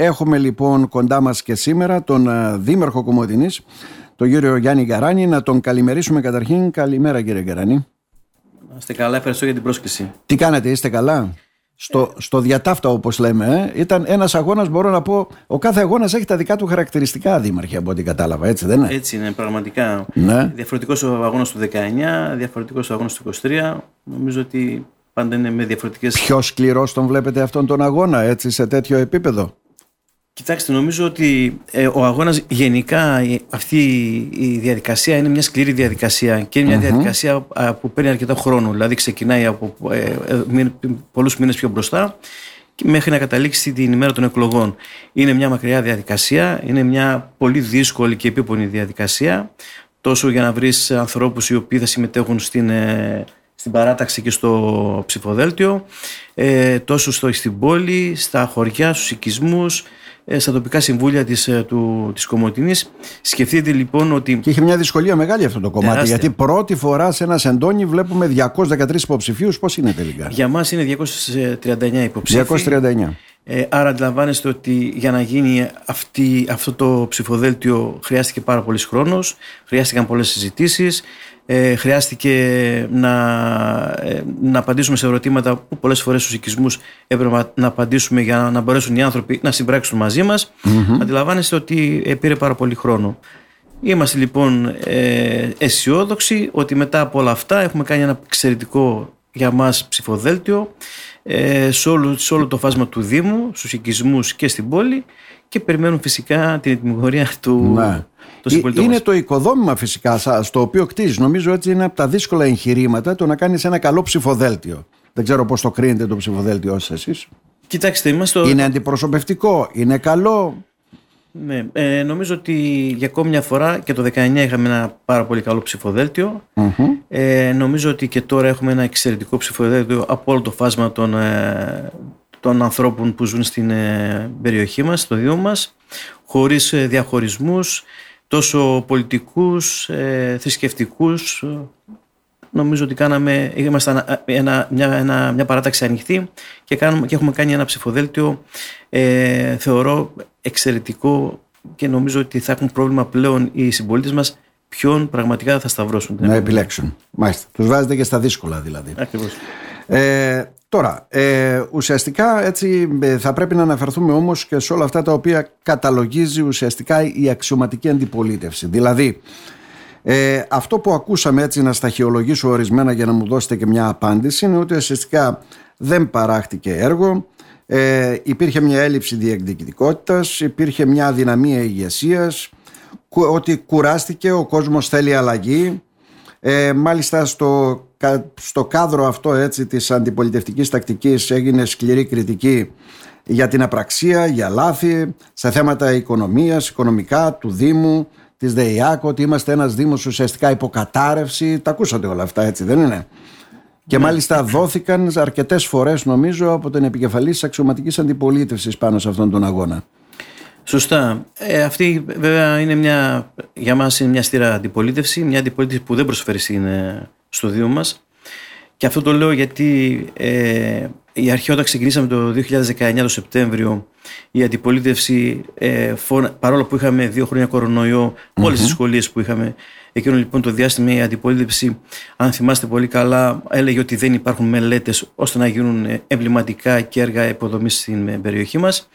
Έχουμε λοιπόν κοντά μας και σήμερα τον Δήμαρχο Κομοτηνής, τον κύριο Γιάννη Γκαράνη. Να τον καλημερίσουμε καταρχήν. Καλημέρα κύριε Γκαράνη. Είστε καλά, ευχαριστώ για την πρόσκληση. Τι κάνατε, είστε καλά? Στο διατάφτα όπως λέμε, ήταν ένας αγώνας, μπορώ να πω, ο κάθε αγώνας έχει τα δικά του χαρακτηριστικά, δήμαρχε, από ό,τι κατάλαβα, έτσι δεν είναι? Έτσι είναι, πραγματικά. Ναι. Διαφορετικός ο αγώνας του 19, διαφορετικός ο αγώνας του 23, νομίζω ότι πάντα είναι με διαφορετικές... Πιο σκληρός τον βλέπετε αυτόν τον αγώνα, έτσι, σε τέτοιο επίπεδο? Κοιτάξτε, νομίζω ότι ο αγώνας γενικά, αυτή η διαδικασία είναι μια σκληρή διαδικασία και είναι μια διαδικασία που παίρνει αρκετά χρόνο. Δηλαδή ξεκινάει από πολλούς μήνες πιο μπροστά μέχρι να καταλήξει την ημέρα των εκλογών. Είναι μια μακριά διαδικασία, είναι μια πολύ δύσκολη και επίπονη διαδικασία, τόσο για να βρεις ανθρώπους οι οποίοι θα συμμετέχουν στην παράταξη και στο ψηφοδέλτιο, τόσο στην πόλη, στα χωριά, στους οικισμούς, στα τοπικά συμβούλια της Κομοτηνής. Σκεφτείτε λοιπόν ότι... Και είχε μια δυσκολία μεγάλη αυτό το κομμάτι, τεράστια. Γιατί πρώτη φορά σε ένα σεντόνι βλέπουμε 213 υποψηφίους. Πώς είναι τελικά? Για μας είναι 239 υποψήφοι. 239. Άρα αντιλαμβάνεστε ότι για να γίνει αυτό το ψηφοδέλτιο χρειάστηκε πάρα πολύς χρόνος, χρειάστηκαν πολλές συζητήσεις, χρειάστηκε να απαντήσουμε σε ερωτήματα που πολλές φορές στους οικισμούς έπρεπε να απαντήσουμε για να μπορέσουν οι άνθρωποι να συμπράξουν μαζί μας. Αντιλαμβάνεστε ότι πήρε πάρα πολύ χρόνο. Είμαστε λοιπόν αισιόδοξοι ότι μετά από όλα αυτά έχουμε κάνει ένα εξαιρετικό για μας ψηφοδέλτιο σε όλο το φάσμα του Δήμου, στους οικισμούς και στην πόλη, και περιμένουν φυσικά την ετοιμιγορία του... Ναι. Είναι το οικοδόμημα φυσικά στο οποίο κτίζεις. Νομίζω έτσι είναι από τα δύσκολα εγχειρήματα, το να κάνεις ένα καλό ψηφοδέλτιο. Δεν ξέρω πώς το κρίνετε το ψηφοδέλτιο εσείς. Κοιτάξτε, είναι αντιπροσωπευτικό, είναι καλό? Ναι, νομίζω ότι για ακόμη μια φορά, και το 19 είχαμε ένα πάρα πολύ καλό ψηφοδέλτιο. Νομίζω ότι και τώρα έχουμε ένα εξαιρετικό ψηφοδέλτιο από όλο το φάσμα των ανθρώπων που ζουν στην περιοχή μας, στο Δήμο μας, χωρίς διαχωρισμούς, τόσο πολιτικούς, θρησκευτικούς. Νομίζω ότι είμαστε μια παράταξη ανοιχτή και έχουμε κάνει ένα ψηφοδέλτιο, θεωρώ, εξαιρετικό, και νομίζω ότι θα έχουν πρόβλημα πλέον οι συμπολίτες μας ποιον πραγματικά θα σταυρώσουν. Να επιλέξουν. Μάλιστα. Τους βάζετε και στα δύσκολα δηλαδή. Ακριβώς. Τώρα, ουσιαστικά έτσι θα πρέπει να αναφερθούμε όμως και σε όλα αυτά τα οποία καταλογίζει ουσιαστικά η αξιωματική αντιπολίτευση. Δηλαδή, αυτό που ακούσαμε, έτσι να σταχυολογήσω ορισμένα για να μου δώσετε και μια απάντηση, είναι ότι ουσιαστικά δεν παράχτηκε έργο, υπήρχε μια έλλειψη διεκδικητικότητας, υπήρχε μια αδυναμία ηγεσίας, ότι κουράστηκε, ο κόσμος θέλει αλλαγή. Μάλιστα στο κάδρο αυτό έτσι της αντιπολιτευτικής τακτικής έγινε σκληρή κριτική για την απραξία, για λάθη σε θέματα οικονομίας, οικονομικά του Δήμου, της ΔΕΥΑΚ, ότι είμαστε ένας Δήμος ουσιαστικά υποκατάρρευση. Τα ακούσατε όλα αυτά, έτσι δεν είναι? Και μάλιστα δόθηκαν αρκετές φορές, νομίζω, από τον επικεφαλής της αξιωματικής αντιπολίτευσης πάνω σε αυτόν τον αγώνα. Σωστά. Αυτή βέβαια είναι για μας είναι μια στήρα αντιπολίτευση, μια αντιπολίτευση που δεν προσφέρει στο Δήμο μας. Και αυτό το λέω γιατί η αρχή, όταν ξεκινήσαμε το 2019 το Σεπτέμβριο, η αντιπολίτευση, παρόλο που είχαμε 2 χρόνια κορονοϊό, όλες τις δυσκολίες που είχαμε, εκείνο λοιπόν το διάστημα η αντιπολίτευση, αν θυμάστε πολύ καλά, έλεγε ότι δεν υπάρχουν μελέτες ώστε να γίνουν εμβληματικά και έργα υποδομής στην περιοχή μας.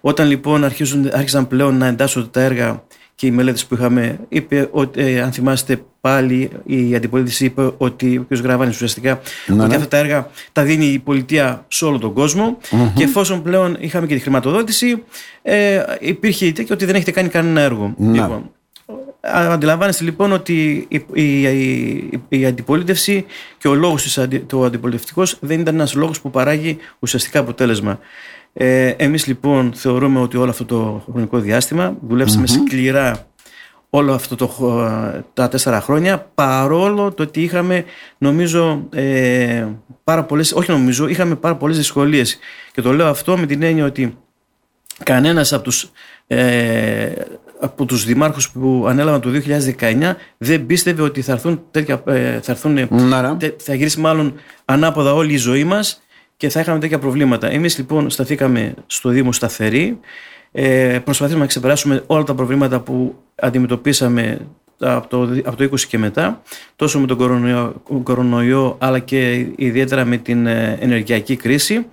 Όταν λοιπόν άρχισαν πλέον να εντάσσονται τα έργα και οι μελέτες που είχαμε, είπε ότι, αν θυμάστε πάλι, η αντιπολίτευση είπε ότι, ο κ. Γραβάνης ουσιαστικά, ότι αυτά τα έργα τα δίνει η πολιτεία σε όλο τον κόσμο, και εφόσον πλέον είχαμε και τη χρηματοδότηση, υπήρχε και ότι δεν έχετε κάνει κανένα έργο. Λοιπόν, αντιλαμβάνεστε λοιπόν ότι η αντιπολίτευση και ο λόγος του αντιπολιτευτικός δεν ήταν ένας λόγος που παράγει ουσιαστικά αποτέλεσμα. Εμείς λοιπόν θεωρούμε ότι όλο αυτό το χρονικό διάστημα δουλέψαμε σκληρά όλο αυτό τα 4 χρόνια, παρόλο το ότι είχαμε είχαμε πάρα πολλές δυσκολίες, και το λέω αυτό με την έννοια ότι κανένας από τους δημάρχους που ανέλαβαν το 2019 δεν πίστευε ότι θα γυρίσει μάλλον ανάποδα όλη η ζωή μας και θα είχαμε τέτοια προβλήματα. Εμείς λοιπόν σταθήκαμε στο Δήμο σταθεροί, Προσπαθήσαμε να ξεπεράσουμε όλα τα προβλήματα που αντιμετωπίσαμε από το 20 και μετά, τόσο με τον κορονοϊό αλλά και ιδιαίτερα με την ενεργειακή κρίση.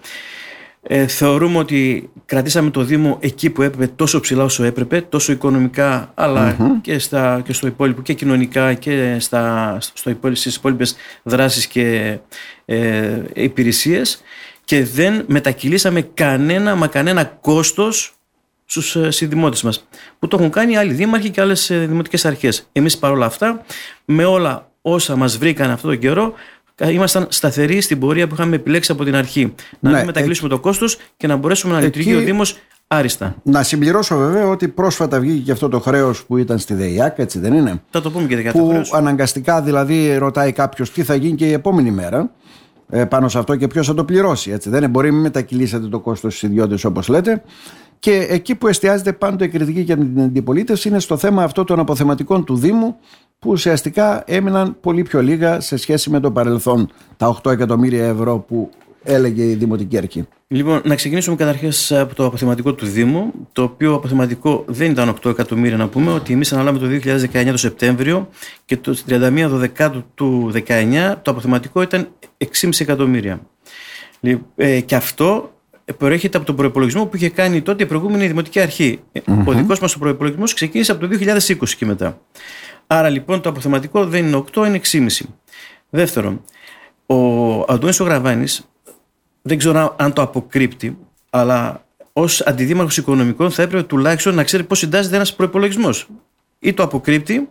Θεωρούμε ότι κρατήσαμε το Δήμο εκεί που έπρεπε, τόσο ψηλά όσο έπρεπε, τόσο οικονομικά αλλά και στο υπόλοιπο, και κοινωνικά και στις υπόλοιπες δράσεις και υπηρεσίες, και δεν μετακυλήσαμε κανένα κόστος στους συνδημότες μας, που το έχουν κάνει άλλοι δήμαρχοι και άλλες δημοτικές αρχές. Εμείς παρόλα αυτά, με όλα όσα μας βρήκαν αυτόν τον καιρό, ήμασταν σταθεροί στην πορεία που είχαμε επιλέξει από την αρχή. Να μην μετακλείσουμε το κόστος και να μπορέσουμε να λειτουργεί ο Δήμος άριστα. Να συμπληρώσω βέβαια ότι πρόσφατα βγήκε και αυτό το χρέος που ήταν στη ΔΕΥΑΚ, έτσι δεν είναι? Θα το πούμε και για το χρέος. Που αναγκαστικά δηλαδή ρωτάει κάποιος τι θα γίνει και η επόμενη μέρα πάνω σε αυτό και ποιος θα το πληρώσει. Έτσι δεν είναι? Μπορεί να μην μετακυλήσετε το κόστος στους ιδιώτες όπως λέτε. Και εκεί που εστιάζεται πάντοτε η κριτική και την αντιπολίτευση είναι στο θέμα αυτό των αποθεματικών του Δήμου, που ουσιαστικά έμειναν πολύ πιο λίγα σε σχέση με το παρελθόν, τα 8 εκατομμύρια ευρώ που έλεγε η Δημοτική Αρχή. Λοιπόν, να ξεκινήσουμε καταρχάς από το αποθεματικό του Δήμου, το οποίο αποθεματικό δεν ήταν 8 εκατομμύρια, να πούμε ότι εμείς αναλάβαμε το 2019 το Σεπτέμβριο και το 31 Δεκάτου του 2019 το αποθεματικό ήταν 6,5 εκατομμύρια. Και αυτό προέρχεται από τον προϋπολογισμό που είχε κάνει τότε η προηγούμενη Δημοτική Αρχή. Ο δικός μας ο προϋπολογισμός ξεκίνησε από το 2020 και μετά. Άρα λοιπόν το αποθεματικό δεν είναι 8, είναι 6,5. Δεύτερον, ο Αντώνης ο Γραβάνης, δεν ξέρω αν το αποκρύπτει, αλλά ως αντιδήμαρχος οικονομικών θα έπρεπε τουλάχιστον να ξέρει πώς συντάσσεται ένας προϋπολογισμός. Ή το αποκρύπτει,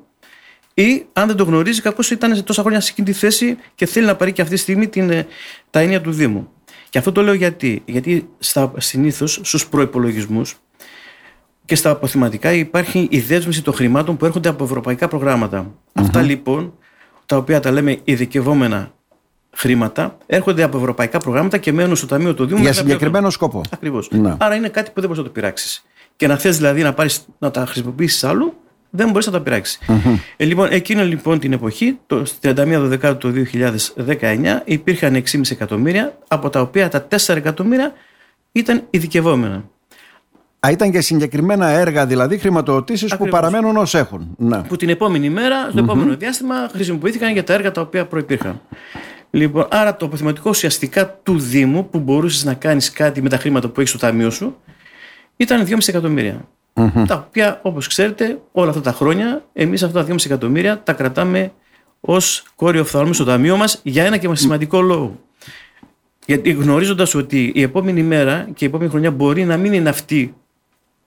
ή αν δεν το γνωρίζει, κακώς ήταν σε τόσα χρόνια σε εκείνη τη θέση και θέλει να πάρει και αυτή τη στιγμή τα έννοια του Δήμου. Και αυτό το λέω γιατί συνήθως στους προϋπολογισμούς και στα αποθηματικά υπάρχει η δέσμευση των χρημάτων που έρχονται από ευρωπαϊκά προγράμματα. Αυτά λοιπόν, τα οποία τα λέμε ειδικευόμενα χρήματα, έρχονται από ευρωπαϊκά προγράμματα και μένουν στο Ταμείο του Δήμου. Για συγκεκριμένο σκοπό. Ακριβώς. Ναι. Άρα είναι κάτι που δεν μπορείς να το πειράξεις. Και να θες δηλαδή να τα χρησιμοποιήσεις άλλου, δεν μπορείς να τα πειράξεις. Λοιπόν, εκείνο λοιπόν την εποχή, το 31 Δεκάτου του 2019, υπήρχαν 6,5 εκατομμύρια, από τα οποία τα 4 εκατομμύρια ήταν ειδικευόμενα. Ήταν και συγκεκριμένα έργα, δηλαδή χρηματοδοτήσεις που παραμένουν ως έχουν. Να. Που την επόμενη μέρα, στο επόμενο διάστημα, χρησιμοποιήθηκαν για τα έργα τα οποία προϋπήρχαν. Λοιπόν, άρα το αποθεματικό ουσιαστικά του Δήμου, που μπορούσες να κάνεις κάτι με τα χρήματα που έχεις στο ταμείο σου, ήταν 2,5 εκατομμύρια. Τα οποία, όπως ξέρετε, όλα αυτά τα χρόνια, εμείς αυτά τα 2,5 εκατομμύρια τα κρατάμε ως κόριο φθαρμού στο ταμείο μας για ένα και σημαντικό λόγο. Γιατί γνωρίζοντας ότι η επόμενη μέρα και η επόμενη χρονιά μπορεί να μην είναι αυτή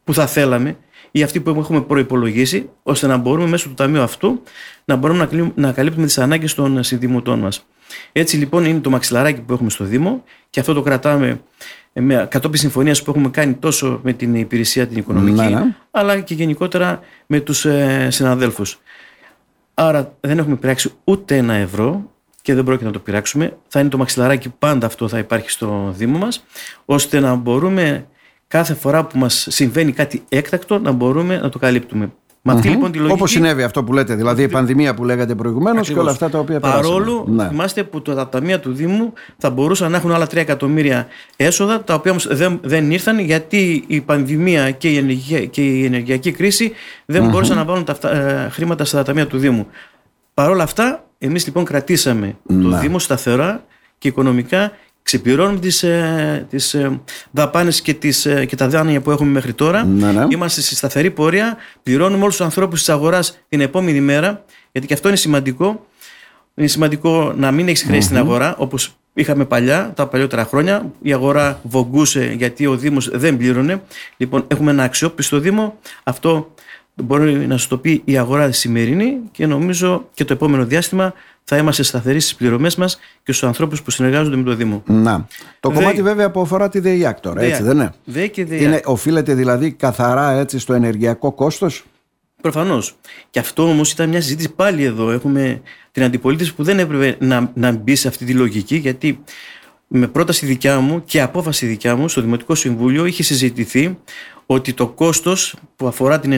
που θα θέλαμε ή αυτή που έχουμε προϋπολογίσει, ώστε να μπορούμε μέσω του ταμείου αυτού να μπορούμε να καλύπτουμε τις ανάγκες των συνδημοτών μας. Έτσι λοιπόν είναι το μαξιλαράκι που έχουμε στο Δήμο και αυτό το κρατάμε κατόπιν συμφωνίας που έχουμε κάνει τόσο με την υπηρεσία την οικονομική, αλλά και γενικότερα με τους συναδέλφους. Άρα δεν έχουμε πειράξει ούτε ένα ευρώ και δεν πρόκειται να το πειράξουμε. Θα είναι το μαξιλαράκι πάντα αυτό, θα υπάρχει στο Δήμο μας, ώστε να μπορούμε κάθε φορά που μας συμβαίνει κάτι έκτακτο να μπορούμε να το καλύπτουμε. Με αυτή λοιπόν τη λογική. Όπως συνέβη αυτό που λέτε, δηλαδή η πανδημία που λέγατε προηγουμένως και όλα αυτά τα οποία περάσαμε. Παρόλο θυμάστε που τα ταμεία του Δήμου θα μπορούσαν να έχουν άλλα 3 εκατομμύρια έσοδα, τα οποία όμως δεν ήρθαν γιατί η πανδημία και η ενεργειακή κρίση δεν μπορούσαν να βάλουν τα χρήματα στα ταμεία του Δήμου. Παρ' όλα αυτά, εμείς λοιπόν κρατήσαμε το Δήμο σταθερά και οικονομικά. Ξεπληρώνουμε τις δαπάνες και τα δάνεια που έχουμε μέχρι τώρα. Είμαστε στη σταθερή πορεία. Πληρώνουμε όλους τους ανθρώπους της αγοράς την επόμενη μέρα, γιατί και αυτό είναι σημαντικό. Είναι σημαντικό να μην έχεις χρέη στην αγορά, όπως είχαμε παλιά, τα παλιότερα χρόνια. Η αγορά βογκούσε γιατί ο Δήμος δεν πλήρωνε. Λοιπόν, έχουμε ένα αξιόπιστο Δήμο. Αυτό μπορεί να σου το πει η αγορά σημερινή και νομίζω και το επόμενο διάστημα θα είμαστε σταθεροί στις πληρωμές μας και στους ανθρώπους που συνεργάζονται με το Δήμο. Να. Το κομμάτι βέβαια που αφορά τη ΔΕΙΑΚ τώρα, έτσι δεν είναι? Οφείλεται δηλαδή καθαρά έτσι στο ενεργειακό κόστος. Προφανώς. Και αυτό όμως ήταν μια συζήτηση πάλι εδώ. Έχουμε την αντιπολίτευση που δεν έπρεπε να μπει σε αυτή τη λογική, γιατί με πρόταση δικιά μου και απόφαση δικιά μου στο Δημοτικό Συμβούλιο είχε συζητηθεί ότι το κόστος που αφορά το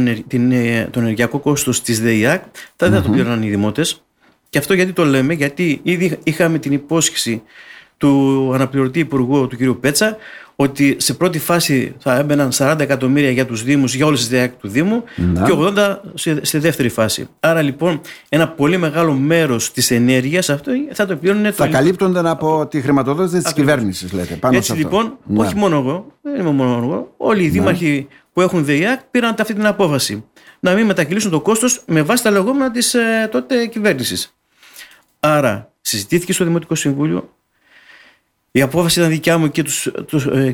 ενεργειακό κόστος της ΔΕΙΑΚ θα δεν το πληρώναν οι δημότες. Και αυτό γιατί το λέμε? Γιατί ήδη είχαμε την υπόσχεση του αναπληρωτή υπουργού του κ. Πέτσα ότι σε πρώτη φάση θα έμπαιναν 40 εκατομμύρια για τους Δήμους, για όλες τις ΔΕΑΚ του Δήμου, και 80 στη δεύτερη φάση. Άρα λοιπόν ένα πολύ μεγάλο μέρος της ενέργειας αυτό θα το πληρώνουν. Θα καλύπτονταν από τη χρηματοδότηση της κυβέρνησης, λέτε. Πάνω έτσι σε αυτό. Λοιπόν, να. Όχι μόνο εγώ, δεν είμαι μόνο εγώ, όλοι οι δήμαρχοι που έχουν ΔΕΙΑΚ πήραν αυτή την απόφαση. Να μην μετακυλήσουν το κόστος με βάση τα λεγόμενα της τότε κυβέρνησης. Άρα συζητήθηκε στο Δημοτικό Συμβούλιο. Η απόφαση ήταν δικιά μου και,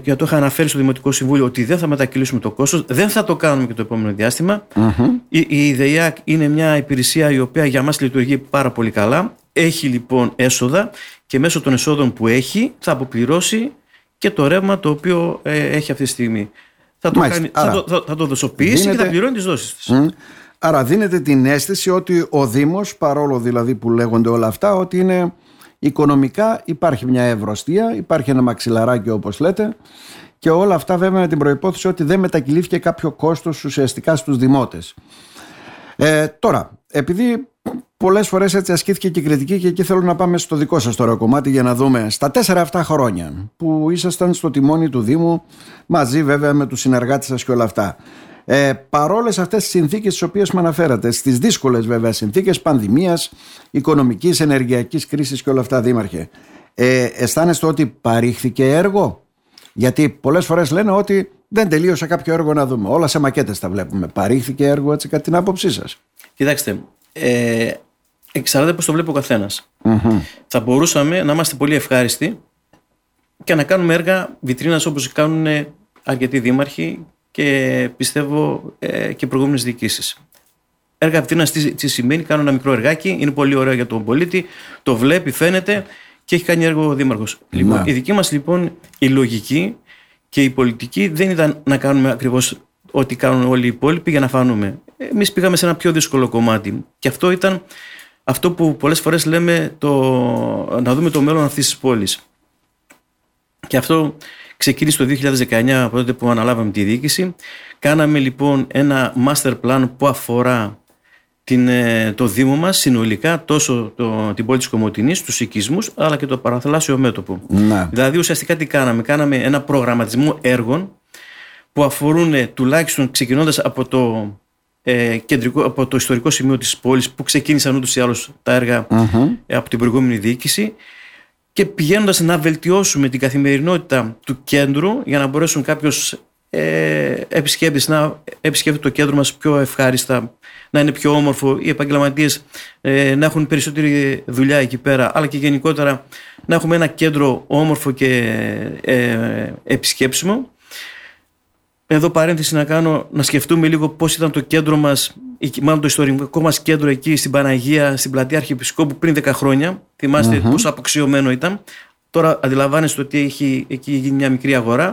και το είχα αναφέρει στο Δημοτικό Συμβούλιο ότι δεν θα μετακυλήσουμε το κόστος, δεν θα το κάνουμε και το επόμενο διάστημα. Η ΔΕΙΑΚ είναι μια υπηρεσία η οποία για μας λειτουργεί πάρα πολύ καλά. Έχει λοιπόν έσοδα και μέσω των εσόδων που έχει θα αποπληρώσει και το ρεύμα το οποίο έχει αυτή τη στιγμή. Θα το δοσοποιήσει δίνεται, και θα πληρώνει τις δόσεις της. Άρα δίνεται την αίσθηση ότι ο Δήμος, παρόλο δηλαδή που λέγονται όλα αυτά, ότι είναι οικονομικά υπάρχει μια ευρωστία, υπάρχει ένα μαξιλαράκι όπως λέτε, και όλα αυτά βέβαια με την προϋπόθεση ότι δεν μετακυλήθηκε κάποιο κόστος ουσιαστικά στους δημότες. Τώρα, επειδή πολλές φορές έτσι ασκήθηκε και κριτική, και εκεί θέλω να πάμε στο δικό σας τώρα κομμάτι για να δούμε στα 4 αυτά χρόνια που ήσασταν στο τιμόνι του Δήμου μαζί βέβαια με τους συνεργάτες σας και όλα αυτά. Παρόλες αυτές τις συνθήκες τις οποίες με αναφέρατε, στις δύσκολες βέβαια συνθήκες πανδημίας, οικονομικής, ενεργειακής κρίσης και όλα αυτά, δήμαρχε, αισθάνεστε ότι παρήχθηκε έργο? Γιατί πολλές φορές λένε ότι δεν τελείωσε κάποιο έργο να δούμε, όλα σε μακέτες τα βλέπουμε. Παρήχθηκε έργο έτσι κατά την άποψή σας? Κοιτάξτε, εξαρτάται πώς το βλέπει ο καθένας. Θα μπορούσαμε να είμαστε πολύ ευχάριστοι και να κάνουμε έργα βιτρίνας όπως κάνουν αρκετοί δήμαρχοι και πιστεύω και προηγούμενες διοικήσεις. Έργα βιτρίνας τι σημαίνει? Κάνω ένα μικρό εργάκι, είναι πολύ ωραίο για τον πολίτη, το βλέπει, φαίνεται και έχει κάνει έργο ο δήμαρχος. Λοιπόν, η δική μας λοιπόν η λογική και η πολιτική δεν ήταν να κάνουμε ακριβώς ό,τι κάνουν όλοι οι υπόλοιποι για να φανούμε. Εμείς πήγαμε σε ένα πιο δύσκολο κομμάτι και αυτό ήταν αυτό που πολλές φορές λέμε να δούμε το μέλλον αυτής της πόλης. Και αυτό ξεκίνησε το 2019 από τότε που αναλάβαμε τη διοίκηση. Κάναμε λοιπόν ένα master plan που αφορά το Δήμο μας συνολικά, τόσο την πόλη της Κομοτηνής, τους οικισμούς αλλά και το παραθαλάσσιο μέτωπο. Δηλαδή ουσιαστικά τι κάναμε? Κάναμε ένα προγραμματισμό έργων που αφορούν τουλάχιστον ξεκινώντας από από το ιστορικό σημείο της πόλης που ξεκίνησαν ούτως ή άλλως τα έργα από την προηγούμενη διοίκηση, και πηγαίνοντας να βελτιώσουμε την καθημερινότητα του κέντρου για να μπορέσουν κάποιος επισκέπτης να επισκέπτεται το κέντρο μας πιο ευχάριστα, να είναι πιο όμορφο, οι επαγγελματίες να έχουν περισσότερη δουλειά εκεί πέρα, αλλά και γενικότερα να έχουμε ένα κέντρο όμορφο και επισκέψιμο. Εδώ παρένθεση να κάνω, να σκεφτούμε λίγο πώς ήταν το κέντρο μας, μάλλον το ιστορικό μας κέντρο εκεί στην Παναγία, στην πλατεία Αρχιεπισκόπου πριν 10 χρόνια. Θυμάστε πόσο αποξιωμένο ήταν. Τώρα αντιλαμβάνεστε ότι έχει εκεί γίνει μια μικρή αγορά.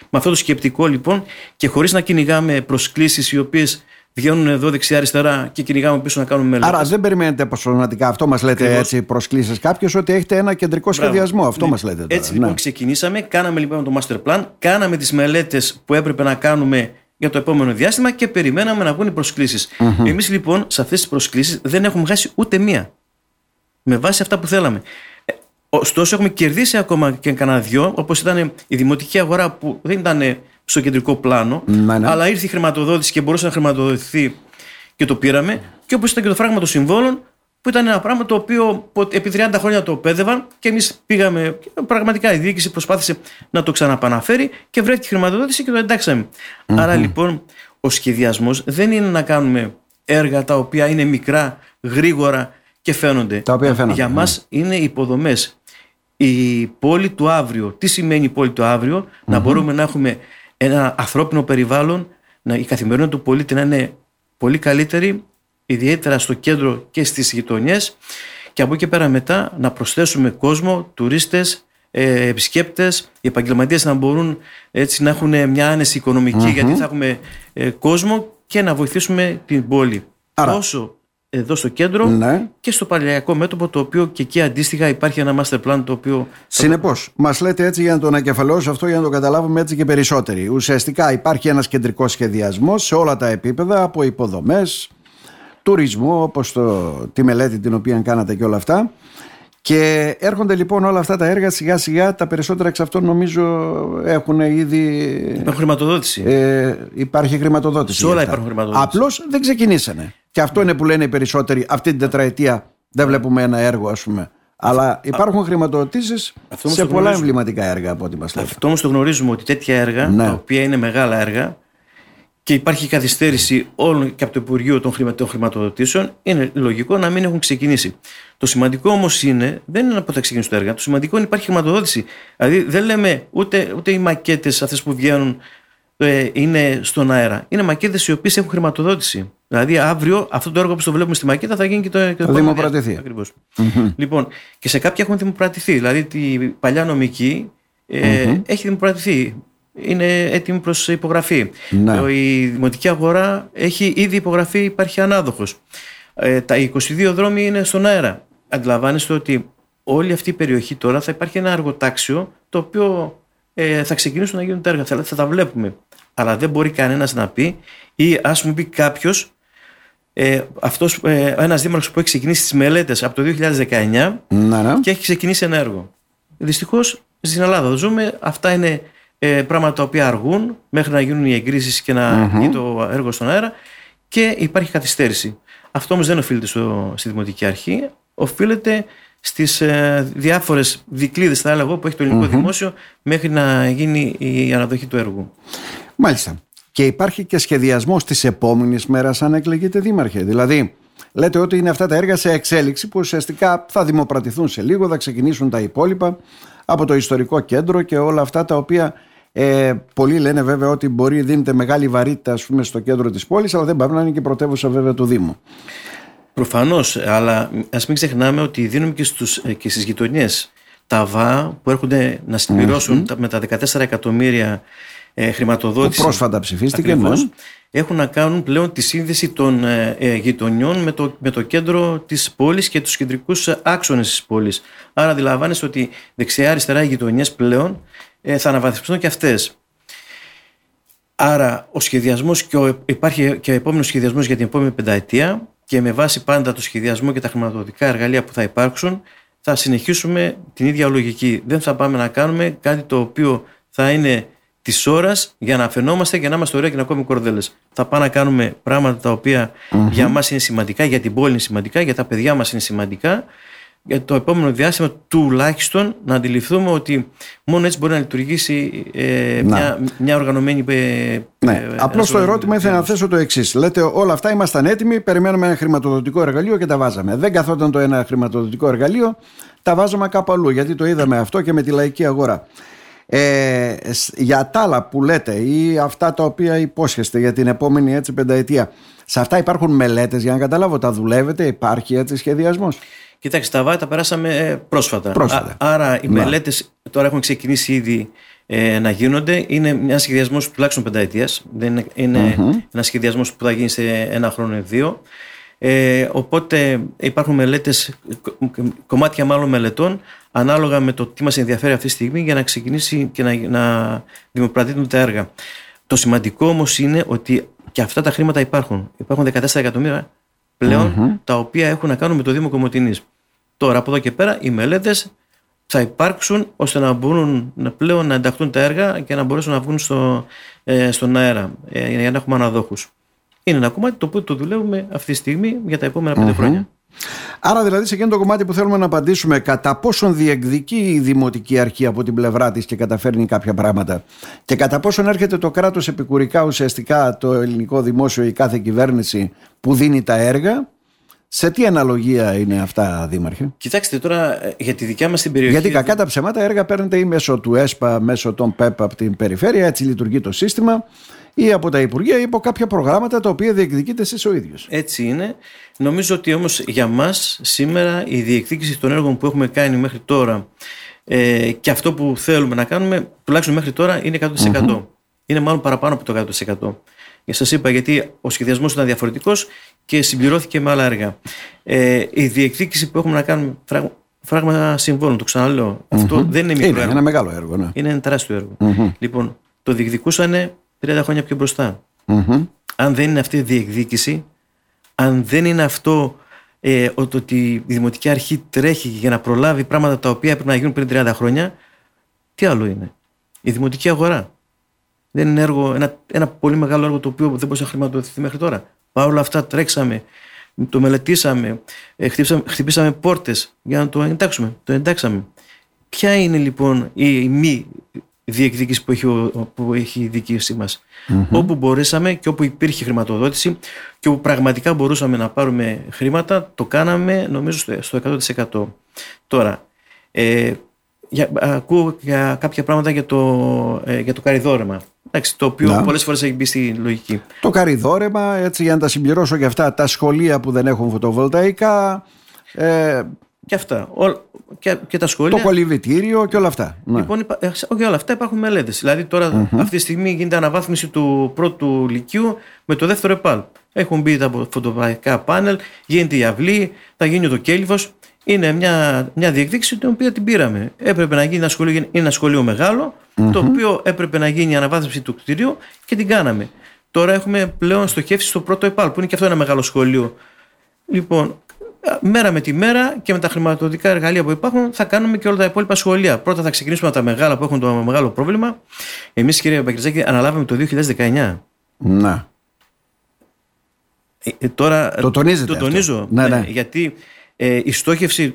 Με αυτό το σκεπτικό λοιπόν, και χωρίς να κυνηγάμε προσκλήσεις οι οποίες βγαίνουν εδώ δεξιά-αριστερά και κυνηγάμε πίσω να κάνουμε μελέτες. Άρα δεν περιμένετε προσωρινατικά, αυτό μας λέτε έτσι, προσκλήσεις κάποιες, ότι έχετε ένα κεντρικό σχεδιασμό. Αυτό μας λέτε τώρα. Έτσι λοιπόν ξεκινήσαμε, κάναμε λοιπόν το master plan, κάναμε τις μελέτες που έπρεπε να κάνουμε για το επόμενο διάστημα και περιμέναμε να βγουν οι προσκλήσεις. Εμείς λοιπόν σε αυτές τις προσκλήσεις δεν έχουμε χάσει ούτε μία. Με βάση αυτά που θέλαμε. Ωστόσο έχουμε κερδίσει ακόμα και κανένα δυο, όπως ήταν η δημοτική αγορά που δεν ήταν στο κεντρικό πλάνο, αλλά ήρθε η χρηματοδότηση και μπορούσε να χρηματοδοτηθεί και το πήραμε, και όπως ήταν και το φράγμα των συμβόλων που ήταν ένα πράγμα το οποίο επί 30 χρόνια το πέδευαν και εμείς πήγαμε, πραγματικά η διοίκηση προσπάθησε να το ξαναπαναφέρει και βρέθηκε η χρηματοδότηση και το εντάξαμε. Άρα λοιπόν ο σχεδιασμός δεν είναι να κάνουμε έργα τα οποία είναι μικρά, γρήγορα και φαίνονται. Για μας είναι υποδομές. Η πόλη του αύριο. Τι σημαίνει η πόλη του αύριο? Να μπορούμε να έχουμε ένα ανθρώπινο περιβάλλον, η καθημερινότητα του πολίτη να είναι πολύ καλύτερη, ιδιαίτερα στο κέντρο και στις γειτονιές, και από εκεί πέρα μετά να προσθέσουμε κόσμο, τουρίστες, επισκέπτες, οι επαγγελματίες να μπορούν έτσι να έχουν μια άνεση οικονομική, γιατί θα έχουμε κόσμο, και να βοηθήσουμε την πόλη. Άρα. Όσο εδώ στο κέντρο και στο παλιακό μέτωπο, το οποίο και εκεί αντίστοιχα υπάρχει ένα master plan το οποίο... Συνεπώς, μας λέτε έτσι για να το ανακεφαλαιώσω αυτό, για να το καταλάβουμε έτσι και περισσότεροι. Ουσιαστικά υπάρχει ένας κεντρικός σχεδιασμός σε όλα τα επίπεδα, από υποδομές, τουρισμό, όπως τη μελέτη την οποία κάνατε και όλα αυτά, Και έρχονται λοιπόν όλα αυτά τα έργα σιγά σιγά, τα περισσότερα εξ αυτών νομίζω έχουν ήδη. Υπάρχει χρηματοδότηση. Υπάρχει χρηματοδότηση. Σε όλα υπάρχουν χρηματοδότηση. Απλώς δεν ξεκινήσανε. Και αυτό είναι που λένε οι περισσότεροι. Αυτή την τετραετία δεν βλέπουμε ένα έργο, ας πούμε. Αλλά υπάρχουν χρηματοδοτήσεις σε πολλά εμβληματικά έργα από ό,τι μας λέτε. Αυτό όμως το γνωρίζουμε, ότι τέτοια έργα, ναι, τα οποία είναι μεγάλα έργα και υπάρχει καθυστέρηση όλων και από το Υπουργείο των Χρηματοδοτήσεων, είναι λογικό να μην έχουν ξεκινήσει. Το σημαντικό όμως είναι, δεν είναι από τα ξεκινήσουν τα έργα, το σημαντικό είναι υπάρχει χρηματοδότηση. Δηλαδή δεν λέμε ούτε οι μακέτες αυτές που βγαίνουν είναι στον αέρα. Είναι μακέτες οι οποίες έχουν χρηματοδότηση. Δηλαδή, αύριο αυτό το έργο που το βλέπουμε στη μακέτα θα γίνει και το δημοπρατηθεί. Ακριβώς. Mm-hmm. Λοιπόν, και σε κάποια έχουν δημοπρατηθεί. Δηλαδή, η παλιά νομική έχει δημοπρατηθεί. Είναι έτοιμη προς υπογραφή. Η δημοτική αγορά έχει ήδη υπογραφεί, υπάρχει ανάδοχος. Τα 22 δρόμοι είναι στον αέρα. Αντιλαμβάνεστε ότι όλη αυτή η περιοχή τώρα θα υπάρχει ένα εργοτάξιο το οποίο θα ξεκινήσουν να γίνουν τα έργα. Θα τα βλέπουμε. Αλλά δεν μπορεί κανένας να πει, ή ας μου πει κάποιος, ένας δήμαρχος που έχει ξεκινήσει τις μελέτες από το 2019 και έχει ξεκινήσει ένα έργο. Δυστυχώς στην Ελλάδα ζούμε, αυτά είναι πράγματα τα οποία αργούν μέχρι να γίνουν οι εγκρίσεις και να γίνει το έργο στον αέρα και υπάρχει καθυστέρηση. Αυτό όμως δεν οφείλεται στη Δημοτική Αρχή, οφείλεται στις διάφορες δικλείδες, θα έλεγα, που έχει το ελληνικό δημόσιο μέχρι να γίνει η αναδοχή του έργου. Μάλιστα. Και υπάρχει και σχεδιασμός της επόμενης μέρας αν εκλεγείτε δήμαρχε. Δηλαδή, λέτε ότι είναι αυτά τα έργα σε εξέλιξη που ουσιαστικά θα δημοπρατηθούν σε λίγο, θα ξεκινήσουν τα υπόλοιπα από το ιστορικό κέντρο και όλα αυτά τα οποία πολλοί λένε βέβαια ότι μπορεί, δίνεται μεγάλη βαρύτητα, ας πούμε, στο κέντρο της πόλης, αλλά δεν πάει να είναι και πρωτεύουσα βέβαια του Δήμου. Προφανώς, αλλά ας μην ξεχνάμε ότι δίνουμε και στις γειτονιές τα ΒΑ που έρχονται να συμπληρώσουν με τα 14 εκατομμύρια χρηματοδότηση. Πρόσφατα ψηφίστηκε. Ακριβώς, έχουν να κάνουν πλέον τη σύνδεση των γειτονιών με το κέντρο της πόλης και τους κεντρικούς άξονες της πόλης. Άρα αντιλαμβάνεστε ότι δεξιά-αριστερά οι γειτονιές πλέον θα αναβαθμιστούν και αυτές. Άρα ο σχεδιασμός υπάρχει και ο επόμενος σχεδιασμός για την επόμενη πενταετία και με βάση πάντα το σχεδιασμό και τα χρηματοδοτικά εργαλεία που θα υπάρξουν θα συνεχίσουμε την ίδια λογική. Δεν θα πάμε να κάνουμε κάτι το οποίο θα είναι της ώρας για να φαινόμαστε και να είμαστε ωραία και να κόβουμε κορδέλες. Θα πάμε να κάνουμε πράγματα τα οποία για μας είναι σημαντικά, για την πόλη είναι σημαντικά, για τα παιδιά μας είναι σημαντικά. Για το επόμενο διάστημα τουλάχιστον να αντιληφθούμε ότι μόνο έτσι μπορεί να λειτουργήσει μια οργανωμένη. Απλώς το ερώτημα ήθελα να θέσω το εξής. Λέτε όλα αυτά ήμασταν έτοιμοι, περιμένουμε ένα χρηματοδοτικό εργαλείο και τα βάζαμε. Δεν καθόταν το ένα χρηματοδοτικό εργαλείο, τα βάζαμε κάπου αλλού, γιατί το είδαμε αυτό και με τη λαϊκή αγορά. Για τα άλλα που λέτε ή αυτά τα οποία υπόσχεστε για την επόμενη πενταετία, σε αυτά υπάρχουν μελέτες για να καταλάβω, τα δουλεύετε, υπάρχει σχεδιασμός? Κοιτάξτε, τα ΒΑΤ τα περάσαμε πρόσφατα. Άρα οι μελέτες τώρα έχουν ξεκινήσει ήδη να γίνονται. Είναι ένα σχεδιασμός τουλάχιστον πενταετίας. Δεν είναι ένα σχεδιασμός που θα γίνει σε ένα χρόνο ή δύο. Οπότε υπάρχουν μελέτες, κομμάτια μάλλον μελετών, ανάλογα με το τι μας ενδιαφέρει αυτή τη στιγμή για να ξεκινήσει και να δημοπρατηθούν τα έργα. Το σημαντικό όμως είναι ότι και αυτά τα χρήματα υπάρχουν. Υπάρχουν 14 εκατομμύρια πλέον τα οποία έχουν να κάνουν με το Δήμο Κομοτηνής. Τώρα από εδώ και πέρα οι μελέτες θα υπάρξουν ώστε να μπορούν πλέον να ενταχθούν τα έργα και να μπορέσουν να βγουν στον αέρα για να έχουμε αναδόχους. Είναι ένα κομμάτι το οποίο το δουλεύουμε αυτή τη στιγμή για τα επόμενα 5 χρόνια. Άρα, δηλαδή, σε εκείνο το κομμάτι που θέλουμε να απαντήσουμε, κατά πόσον διεκδικεί η Δημοτική Αρχή από την πλευρά της και καταφέρνει κάποια πράγματα, και κατά πόσον έρχεται το κράτος επικουρικά, ουσιαστικά το ελληνικό δημόσιο ή κάθε κυβέρνηση που δίνει τα έργα, σε τι αναλογία είναι αυτά, δήμαρχε? Κοιτάξτε τώρα για τη δικιά μας την περιοχή. Γιατί κακά τα ψέματα έργα παίρνετε ή μέσω του ΕΣΠΑ, μέσω των ΠΕΠ από την περιφέρεια, έτσι λειτουργεί το σύστημα, ή από τα Υπουργεία ή από κάποια προγράμματα τα οποία διεκδικείτε εσείς ο ίδιος. Έτσι είναι. Νομίζω ότι όμως για μας σήμερα η διεκδίκηση των έργων που έχουμε κάνει μέχρι τώρα και αυτό που θέλουμε να κάνουμε, τουλάχιστον μέχρι τώρα, είναι 100%. Είναι μάλλον παραπάνω από το 100%. Σας είπα γιατί ο σχεδιασμός ήταν διαφορετικός και συμπληρώθηκε με άλλα έργα. Η διεκδίκηση που έχουμε να κάνουμε, φράγματα συμβόλων, το ξαναλέω. Αυτό δεν είναι μικρό έργο. Ένα μεγάλο έργο. Ναι. Είναι ένα τεράστιο έργο. Λοιπόν, το διεκδικούσανε 30 χρόνια πιο μπροστά. Αν δεν είναι αυτή η διεκδίκηση, αν δεν είναι αυτό ότι η Δημοτική Αρχή τρέχει για να προλάβει πράγματα τα οποία πρέπει να γίνουν πριν 30 χρόνια, τι άλλο είναι? Η δημοτική αγορά. Δεν είναι έργο, ένα πολύ μεγάλο έργο το οποίο δεν μπορούσε να χρηματοδοτηθεί μέχρι τώρα. Παρ' όλα αυτά τρέξαμε, το μελετήσαμε, χτυπήσαμε πόρτες για να το εντάξουμε. Το εντάξαμε. Ποια είναι λοιπόν η μη διεκδίκηση που έχει η διοίκησή μας? Mm-hmm. Όπου μπορέσαμε και όπου υπήρχε χρηματοδότηση και όπου πραγματικά μπορούσαμε να πάρουμε χρήματα, το κάναμε νομίζω στο 100%. Τώρα, ακούω για κάποια πράγματα για το καριδόρεμα. Το οποίο πολλές φορές έχει μπει στη λογική. Το καριδόρεμα, έτσι για να τα συμπληρώσω και αυτά, τα σχολεία που δεν έχουν φωτοβολταϊκά. Και αυτά. Και τα σχολεία. Το κολυμπητήριο και όλα αυτά. Λοιπόν, και όλα αυτά υπάρχουν μελέτες. Δηλαδή, τώρα αυτή τη στιγμή γίνεται αναβάθμιση του πρώτου λυκείου με το δεύτερο ΕΠΑΛ. Έχουν μπει τα φωτοβολταϊκά πάνελ, γίνεται η αυλή, θα γίνει το κέλυφος. Είναι μια διεκδίκηση την οποία την πήραμε. Έπρεπε να γίνει ένα σχολείο μεγάλο, το οποίο έπρεπε να γίνει η αναβάθμιση του κτηρίου και την κάναμε. Τώρα έχουμε πλέον στοχεύσει στο πρώτο ΕΠΑΛ, που είναι και αυτό ένα μεγάλο σχολείο. Λοιπόν, μέρα με τη μέρα και με τα χρηματοδοτικά εργαλεία που υπάρχουν, θα κάνουμε και όλα τα υπόλοιπα σχολεία. Πρώτα θα ξεκινήσουμε τα μεγάλα που έχουν το μεγάλο πρόβλημα. Εμείς, κύριε Πακριζάκη, αναλάβαμε το 2019. Να. Τώρα, το τονίζετε? Το τονίζω. Ναι. Γιατί η στόχευση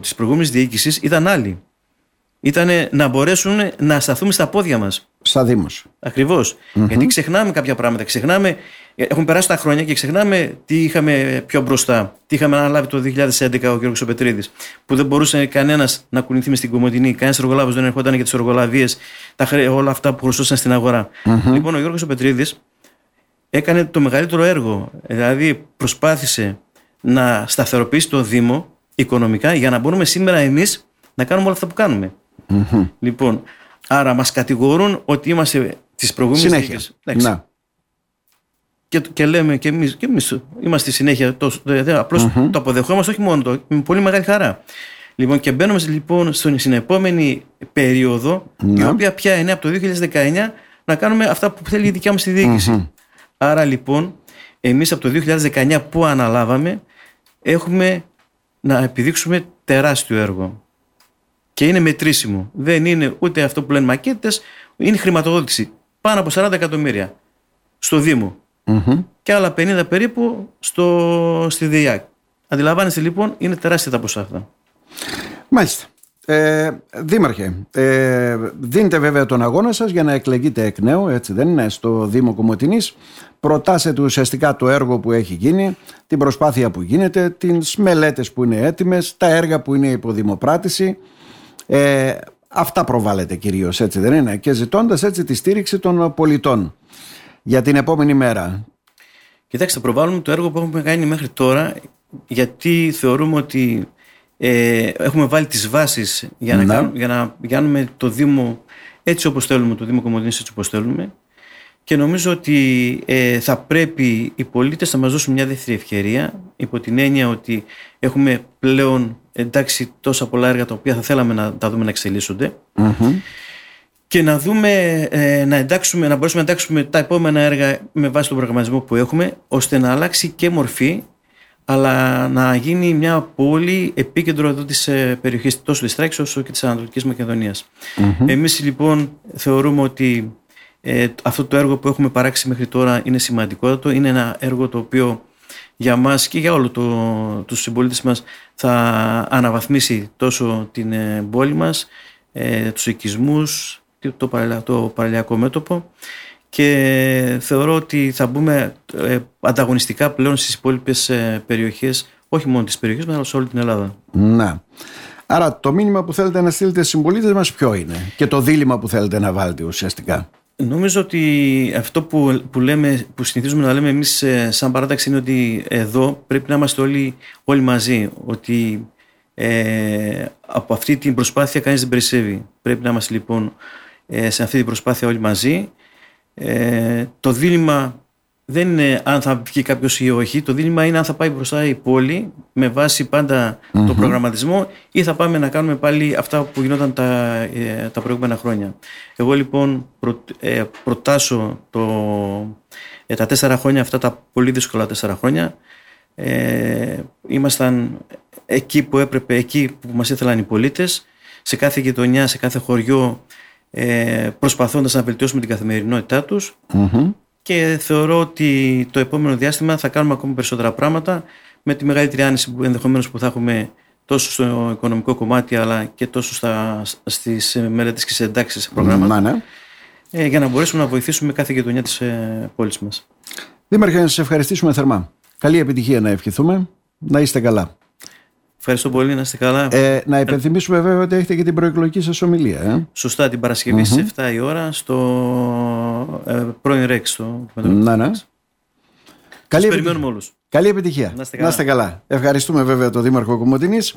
της προηγούμενης διοίκησης ήταν άλλη. Ήτανε να μπορέσουν να σταθούμε στα πόδια μας. Στα Δήμος. Ακριβώς. Γιατί ξεχνάμε κάποια πράγματα. Έχουν περάσει τα χρόνια και ξεχνάμε τι είχαμε πιο μπροστά. Τι είχαμε αναλάβει το 2011 ο Γιώργος Πετρίδης, που δεν μπορούσε κανένας να κουνηθεί στην Κομοτηνή. Κανένας εργολάβος δεν ερχόταν για τις εργολαβίες, όλα αυτά που χρωστούσαν στην αγορά. Λοιπόν, ο Γιώργος Πετρίδης έκανε το μεγαλύτερο έργο. Δηλαδή, προσπάθησε να σταθεροποιήσει το Δήμο οικονομικά για να μπορούμε σήμερα εμείς να κάνουμε όλα αυτά που κάνουμε. Λοιπόν, άρα μας κατηγορούν ότι είμαστε τις προηγούμενες συνέχεια. Και λέμε και εμείς είμαστε συνέχεια, απλώς το αποδεχόμαστε, όχι μόνο με πολύ μεγάλη χαρά. Λοιπόν, και μπαίνουμε λοιπόν στην επόμενη περίοδο, η οποία πια είναι από το 2019, να κάνουμε αυτά που θέλει η δικιά μας τη διοίκηση. Άρα λοιπόν, εμείς από το 2019 που αναλάβαμε, έχουμε να επιδείξουμε τεράστιο έργο. Και είναι μετρήσιμο. Δεν είναι ούτε αυτό που λένε μακέτες, είναι χρηματοδότηση. Πάνω από 40 εκατομμύρια στο Δήμο και άλλα 50 περίπου στη ΔΕΥΑΚ. Αντιλαμβάνεστε λοιπόν, είναι τεράστια τα ποσά αυτά. Μάλιστα. Δήμαρχε, δίνετε βέβαια τον αγώνα σας για να εκλεγείτε εκ νέου, έτσι δεν είναι, στο Δήμο Κομοτηνής. Προτάσετε ουσιαστικά το έργο που έχει γίνει, την προσπάθεια που γίνεται, τις μελέτες που είναι έτοιμες, τα έργα που είναι υποδημοπράτηση. Αυτά προβάλλετε κυρίως, έτσι δεν είναι? Και ζητώντας έτσι τη στήριξη των πολιτών για την επόμενη μέρα. Κοιτάξτε, προβάλλουμε το έργο που έχουμε κάνει μέχρι τώρα, γιατί θεωρούμε ότι έχουμε βάλει τις βάσεις για να κάνουμε το Δήμο έτσι όπως θέλουμε, το Δήμο Κομοτηνής έτσι όπως θέλουμε, και νομίζω ότι θα πρέπει οι πολίτες να μας δώσουν μια δεύτερη ευκαιρία, υπό την έννοια ότι έχουμε πλέον εντάξει τόσα πολλά έργα τα οποία θα θέλαμε να τα δούμε να εξελίσσονται και να δούμε να μπορέσουμε να εντάξουμε τα επόμενα έργα με βάση τον προγραμματισμό που έχουμε, ώστε να αλλάξει και μορφή, αλλά να γίνει μια πόλη επίκεντρο εδώ της περιοχής, τόσο της Στράξης όσο και της Ανατολικής Μακεδονίας. Εμείς λοιπόν θεωρούμε ότι αυτό το έργο που έχουμε παράξει μέχρι τώρα είναι σημαντικότατο. Είναι ένα έργο το οποίο για μας και για όλους τους συμπολίτες μας θα αναβαθμίσει τόσο την πόλη μας, τους οικισμούς, το παραλιακό μέτωπο, και θεωρώ ότι θα μπούμε ανταγωνιστικά πλέον στις υπόλοιπες περιοχές, όχι μόνο τις περιοχές μας, αλλά σε όλη την Ελλάδα. Να. Άρα το μήνυμα που θέλετε να στείλετε στους συμπολίτες μας ποιο είναι, και το δίλημμα που θέλετε να βάλετε ουσιαστικά? Νομίζω ότι αυτό που συνηθίζουμε να λέμε εμείς σαν παράταξη είναι ότι εδώ πρέπει να είμαστε όλοι μαζί, ότι από αυτή την προσπάθεια κανείς δεν περισσεύει. Πρέπει να είμαστε λοιπόν σε αυτή την προσπάθεια όλοι μαζί. Το δίλημμα δεν είναι αν θα βγει κάποιος ή όχι, το δίλημμα είναι αν θα πάει μπροστά η πόλη με βάση πάντα τον προγραμματισμό, ή θα πάμε να κάνουμε πάλι αυτά που γινόταν τα προηγούμενα χρόνια. Εγώ λοιπόν προτάσω τα 4 χρόνια, αυτά τα πολύ δύσκολα 4 χρόνια, Ήμασταν εκεί που έπρεπε, εκεί που μας ήθελαν οι πολίτες, σε κάθε γειτονιά, σε κάθε χωριό, προσπαθώντας να βελτιώσουμε την καθημερινότητά τους. Mm-hmm. Και θεωρώ ότι το επόμενο διάστημα θα κάνουμε ακόμα περισσότερα πράγματα με τη μεγαλύτερη άνεση που ενδεχομένως που θα έχουμε τόσο στο οικονομικό κομμάτι αλλά και τόσο στις μελέτες και στις εντάξεις σε προγράμματα. Mm-hmm. Για να μπορέσουμε να βοηθήσουμε κάθε γειτονιά της πόλης μας. Δήμαρχε, να σας ευχαριστήσουμε θερμά. Καλή επιτυχία να ευχηθούμε. Να είστε καλά. Ευχαριστώ πολύ, να είστε καλά. Να υπενθυμίσουμε βέβαια ότι έχετε και την προεκλογική σας ομιλία. Σωστά, την Παρασκευή στις 7 η ώρα στο πρώην ΡΕΚ. Ναι. Σας περιμένουμε όλους. Καλή επιτυχία. Να είστε καλά. Ευχαριστούμε βέβαια τον Δήμαρχο Κομοτηνής.